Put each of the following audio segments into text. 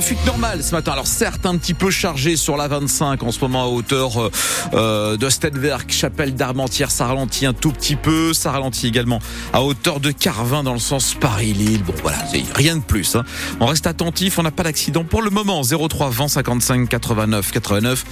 Trafic normal ce matin, alors certes un petit peu chargé sur la 25 en ce moment à hauteur de Steenwerck, Chapelle-d'Armentières, ça ralentit un tout petit peu, ça ralentit également à hauteur de Carvin dans le sens Paris-Lille. Bon voilà, rien de plus, hein. On reste attentif, on n'a pas d'accident pour le moment. 03 20 55 89 89.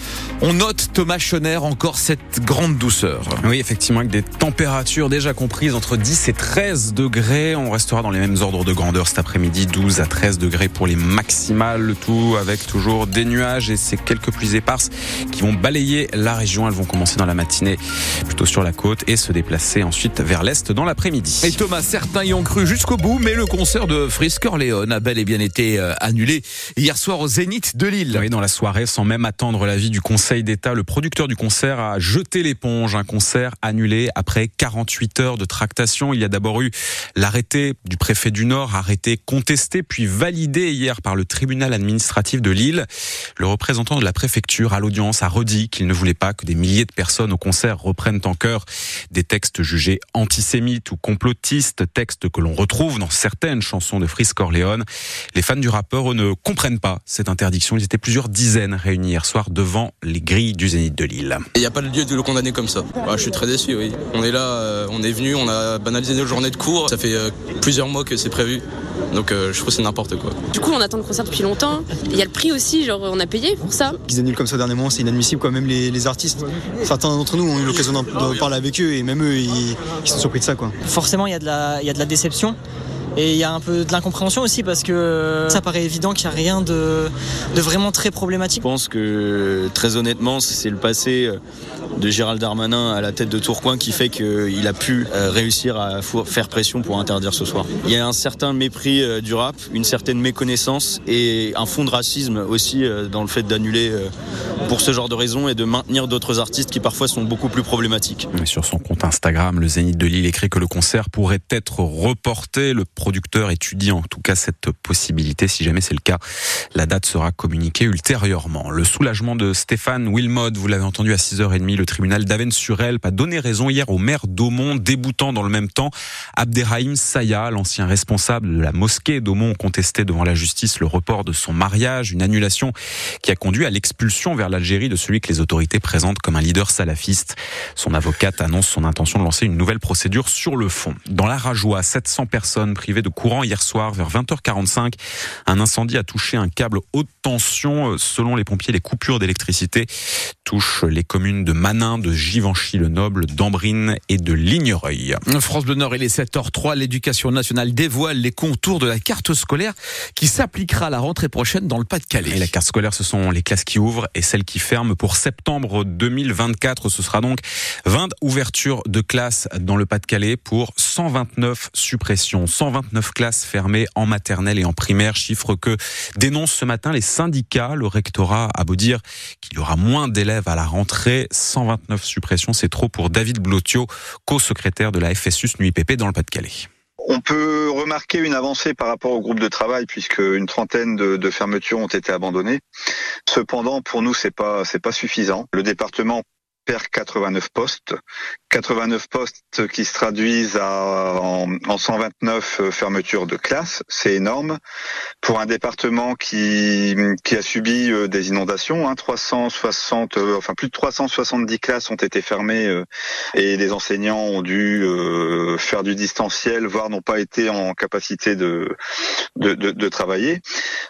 On note Thomas Schoenner encore cette grande douceur. Oui, effectivement, avec des températures déjà comprises entre 10 et 13 degrés. On restera dans les mêmes ordres de grandeur cet après-midi, 12 à 13 degrés pour les maximales. Le tout avec toujours des nuages et ces quelques pluies éparses qui vont balayer la région. Elles vont commencer dans la matinée plutôt sur la côte et se déplacer ensuite vers l'est dans l'après-midi. Et Thomas, certains y ont cru jusqu'au bout, mais le concert de Freeze Corleone a bel et bien été annulé hier soir au Zénith de Lille. Oui, dans la soirée, sans même attendre l'avis du Conseil d'État, le producteur du concert a jeté l'éponge. Un concert annulé après 48 heures de tractation. Il y a d'abord eu l'arrêté du préfet du Nord, arrêté contesté, puis validé hier par le tribunal administratif de Lille. Le représentant de la préfecture à l'audience a redit qu'il ne voulait pas que des milliers de personnes au concert reprennent en chœur des textes jugés antisémites ou complotistes, textes que l'on retrouve dans certaines chansons de Freeze Corleone. Les fans du rappeur ne comprennent pas cette interdiction. Ils étaient plusieurs dizaines réunis hier soir devant les grilles du Zénith de Lille. Il n'y a pas de lieu de le condamner comme ça. Bah, je suis très déçu, oui. On est là, on est venu, on a banalisé nos journées de cours. Ça fait plusieurs mois que c'est prévu. Donc je trouve que c'est n'importe quoi. Du coup, on attend le concert depuis longtemps. Il y a le prix aussi, genre on a payé pour ça. Qu'ils annulent comme ça au dernier moment, c'est inadmissible quoi. Même les artistes, certains d'entre nous ont eu l'occasion d'en parler avec eux et même eux, ils sont surpris de ça quoi. Forcément, il y a de la déception. Et il y a un peu de l'incompréhension aussi parce que ça paraît évident qu'il n'y a rien de vraiment très problématique. Je pense que très honnêtement, c'est le passé de Gérald Darmanin à la tête de Tourcoing qui fait qu'il a pu réussir à faire pression pour interdire ce soir. Il y a un certain mépris du rap, une certaine méconnaissance et un fond de racisme aussi dans le fait d'annuler pour ce genre de raisons et de maintenir d'autres artistes qui parfois sont beaucoup plus problématiques. Mais sur son compte Instagram, le Zénith de Lille écrit que le concert pourrait être reporté. Le producteur étudie en tout cas cette possibilité. Si jamais c'est le cas, la date sera communiquée ultérieurement. Le soulagement de Stéphane Wilmotte, vous l'avez entendu à 6h30, le tribunal d'Avesnes-sur-Helpe a donné raison hier au maire d'Aumont, déboutant dans le même temps Abderrahim Sayah, l'ancien responsable de la mosquée d'Aumont, contestait devant la justice le report de son mariage, une annulation qui a conduit à l'expulsion vers l'Algérie de celui que les autorités présentent comme un leader salafiste. Son avocate annonce son intention de lancer une nouvelle procédure sur le fond. Dans la Rajoua, 700 personnes privé de courant hier soir vers 20h45. Un incendie a touché un câble haute tension. Selon les pompiers, les coupures d'électricité touchent les communes de Manin, de Givenchy-le-Noble, d'Ambrine et de Lignereuil. France Bleu Nord, il est 7h03. L'éducation nationale dévoile les contours de la carte scolaire qui s'appliquera à la rentrée prochaine dans le Pas-de-Calais. Et la carte scolaire, ce sont les classes qui ouvrent et celles qui ferment pour septembre 2024. Ce sera donc 20 ouvertures de classes dans le Pas-de-Calais pour 129 suppressions. 129 classes fermées en maternelle et en primaire, chiffre que dénoncent ce matin les syndicats. Le rectorat a beau dire qu'il y aura moins d'élèves à la rentrée. 129 suppressions, c'est trop pour David Blotio, co-secrétaire de la FSU SNUIPP dans le Pas-de-Calais. On peut remarquer une avancée par rapport au groupe de travail puisque une trentaine de fermetures ont été abandonnées. Cependant, pour nous, c'est pas suffisant. Le département perd 89 postes. 89 postes qui se traduisent en 129 fermetures de classes, c'est énorme. Pour un département qui a subi des inondations, hein, plus de 370 classes ont été fermées et les enseignants ont dû faire du distanciel, voire n'ont pas été en capacité de travailler.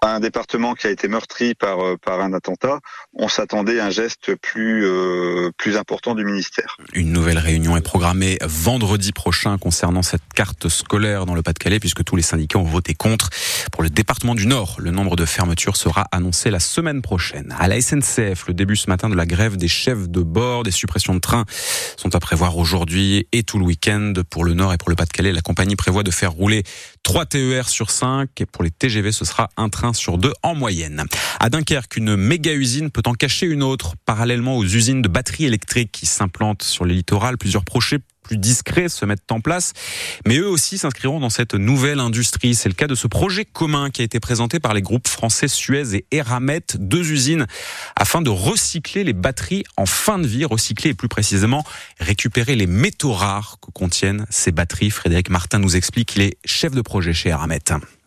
Un département qui a été meurtri par un attentat, on s'attendait à un geste plus important du ministère. Une nouvelle réunion est programmée vendredi prochain concernant cette carte scolaire dans le Pas-de-Calais puisque tous les syndicats ont voté contre. Pour le département du Nord, le nombre de fermetures sera annoncé la semaine prochaine. À la SNCF, le début ce matin de la grève des chefs de bord, des suppressions de trains sont à prévoir aujourd'hui et tout le week-end. Pour le Nord et pour le Pas-de-Calais, la compagnie prévoit de faire rouler 3 TER sur 5 et pour les TGV, ce sera un train sur 2 en moyenne. À Dunkerque, une méga-usine peut en cacher une autre. Parallèlement aux usines de batteries électriques qui s'implantent sur les littorales, plusieurs projets plus discrets se mettent en place, mais eux aussi s'inscriront dans cette nouvelle industrie. C'est le cas de ce projet commun qui a été présenté par les groupes français Suez et Eramet, deux usines, afin de recycler les batteries en fin de vie, recycler et plus précisément récupérer les métaux rares que contiennent ces batteries. Frédéric Martin nous explique, il est chef de projet chez Eramet.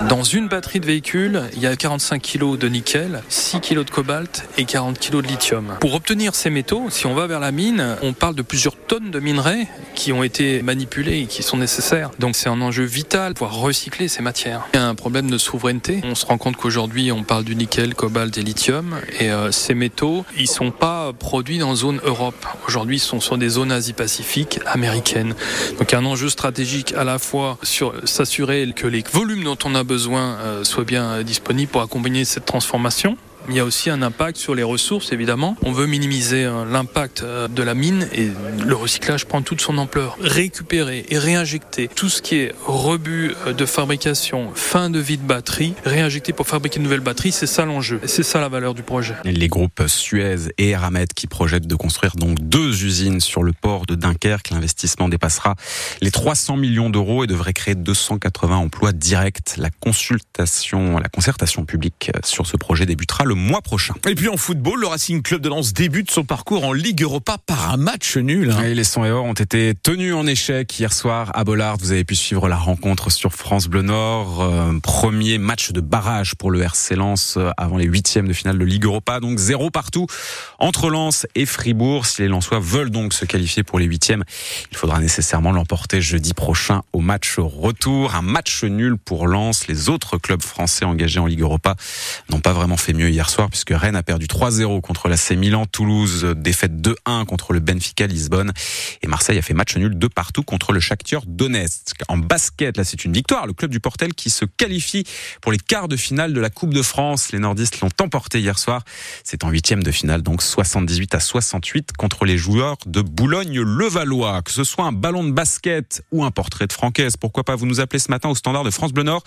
Dans une batterie de véhicule, il y a 45 kg de nickel, 6 kg de cobalt et 40 kg de lithium. Pour obtenir ces métaux, si on va vers la mine, on parle de plusieurs tonnes de minerais qui ont été manipulés et qui sont nécessaires. Donc c'est un enjeu vital, pouvoir recycler ces matières. Il y a un problème de souveraineté. On se rend compte qu'aujourd'hui, on parle du nickel, cobalt et lithium. Et ces métaux, ils ne sont pas produits en zone Europe. Aujourd'hui, ils sont sur des zones Asie-Pacifique, américaines. Donc il y a un enjeu stratégique à la fois sur s'assurer que les volumes dont on a besoin soit bien disponible pour accompagner cette transformation. Il y a aussi un impact sur les ressources, évidemment. On veut minimiser l'impact de la mine et le recyclage prend toute son ampleur. Récupérer et réinjecter tout ce qui est rebut de fabrication, fin de vie de batterie, réinjecter pour fabriquer de nouvelles batteries, c'est ça l'enjeu. C'est ça la valeur du projet. Les groupes Suez et Eramet qui projettent de construire donc 2 usines sur le port de Dunkerque. L'investissement dépassera les 300 millions d'euros et devrait créer 280 emplois directs. La concertation publique sur ce projet débutera le mois prochain. Et puis en football, le Racing Club de Lens débute son parcours en Ligue Europa par un match nul. Et les Sons et Or ont été tenus en échec hier soir à Bollard. Vous avez pu suivre la rencontre sur France Bleu Nord. Premier match de barrage pour le RC Lens avant les 8e de finale de Ligue Europa. Donc 0-0 entre Lens et Fribourg. Si les Lensois veulent donc se qualifier pour les 8e, il faudra nécessairement l'emporter jeudi prochain au match retour. Un match nul pour Lens. Les autres clubs français engagés en Ligue Europa n'ont pas vraiment fait mieux hier soir, puisque Rennes a perdu 3-0 contre l'AC Milan, Toulouse défaite 2-1 contre le Benfica Lisbonne et Marseille a fait match nul 2-2 contre le Shakhtar Donetsk. En basket, là c'est une victoire, le club du Portel qui se qualifie pour les quarts de finale de la Coupe de France. Les nordistes l'ont emporté hier soir, c'est en 8e de finale, donc 78-68 contre les joueurs de Boulogne-Levallois. Que ce soit un ballon de basket ou un portrait de Francaise, pourquoi pas, vous nous appelez ce matin au standard de France Bleu Nord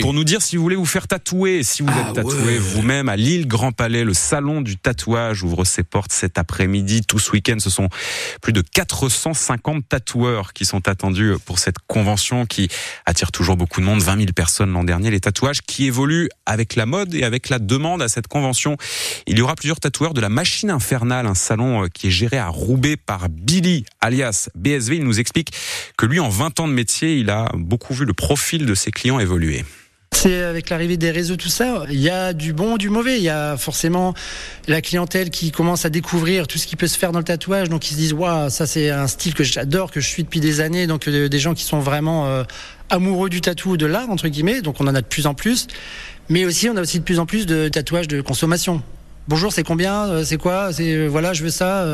pour nous dire si vous voulez vous faire tatouer, si vous êtes tatoué vous-même à Lille Grand Palais. Le salon du tatouage ouvre ses portes cet après-midi. Tout ce week-end, ce sont plus de 450 tatoueurs qui sont attendus pour cette convention qui attire toujours beaucoup de monde. 20 000 personnes l'an dernier. Les tatouages qui évoluent avec la mode et avec la demande à cette convention. Il y aura plusieurs tatoueurs de la Machine Infernale, un salon qui est géré à Roubaix par Billy, alias BSV. Il nous explique que lui, en 20 ans de métier, il a beaucoup vu le profil de ses clients évoluer. C'est avec l'arrivée des réseaux, tout ça, il y a du bon, du mauvais. Il y a forcément la clientèle qui commence à découvrir tout ce qui peut se faire dans le tatouage. Donc ils se disent, waouh, ça c'est un style que j'adore, que je suis depuis des années. Donc des gens qui sont vraiment amoureux du tatou, de l'art, entre guillemets. Donc on en a de plus en plus. Mais aussi, on a aussi de plus en plus de tatouages de consommation. Bonjour, c'est combien ? C'est quoi ? C'est voilà, je veux ça.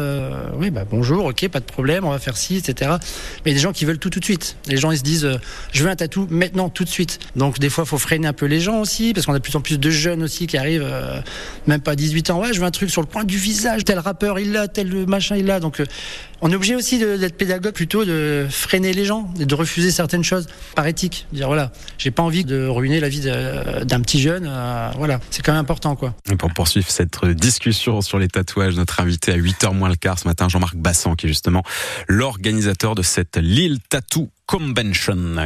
Oui, bah bonjour, ok, pas de problème, on va faire ci, etc. Mais il y a des gens qui veulent tout de suite. Les gens, ils se disent, je veux un tatou maintenant, tout de suite. Donc des fois, il faut freiner un peu les gens aussi, parce qu'on a de plus en plus de jeunes aussi qui arrivent, même pas 18 ans. Ouais, je veux un truc sur le coin du visage, tel rappeur il l'a, tel machin il l'a. Donc on est obligé aussi d'être pédagogue, plutôt de freiner les gens et de refuser certaines choses par éthique. Dire voilà, j'ai pas envie de ruiner la vie d'un petit jeune. Voilà, c'est quand même important, quoi. Et pour poursuivre cette discussion sur les tatouages, notre invité à 8h moins le quart ce matin, Jean-Marc Bassan, qui est justement l'organisateur de cette Lille Tattoo Convention.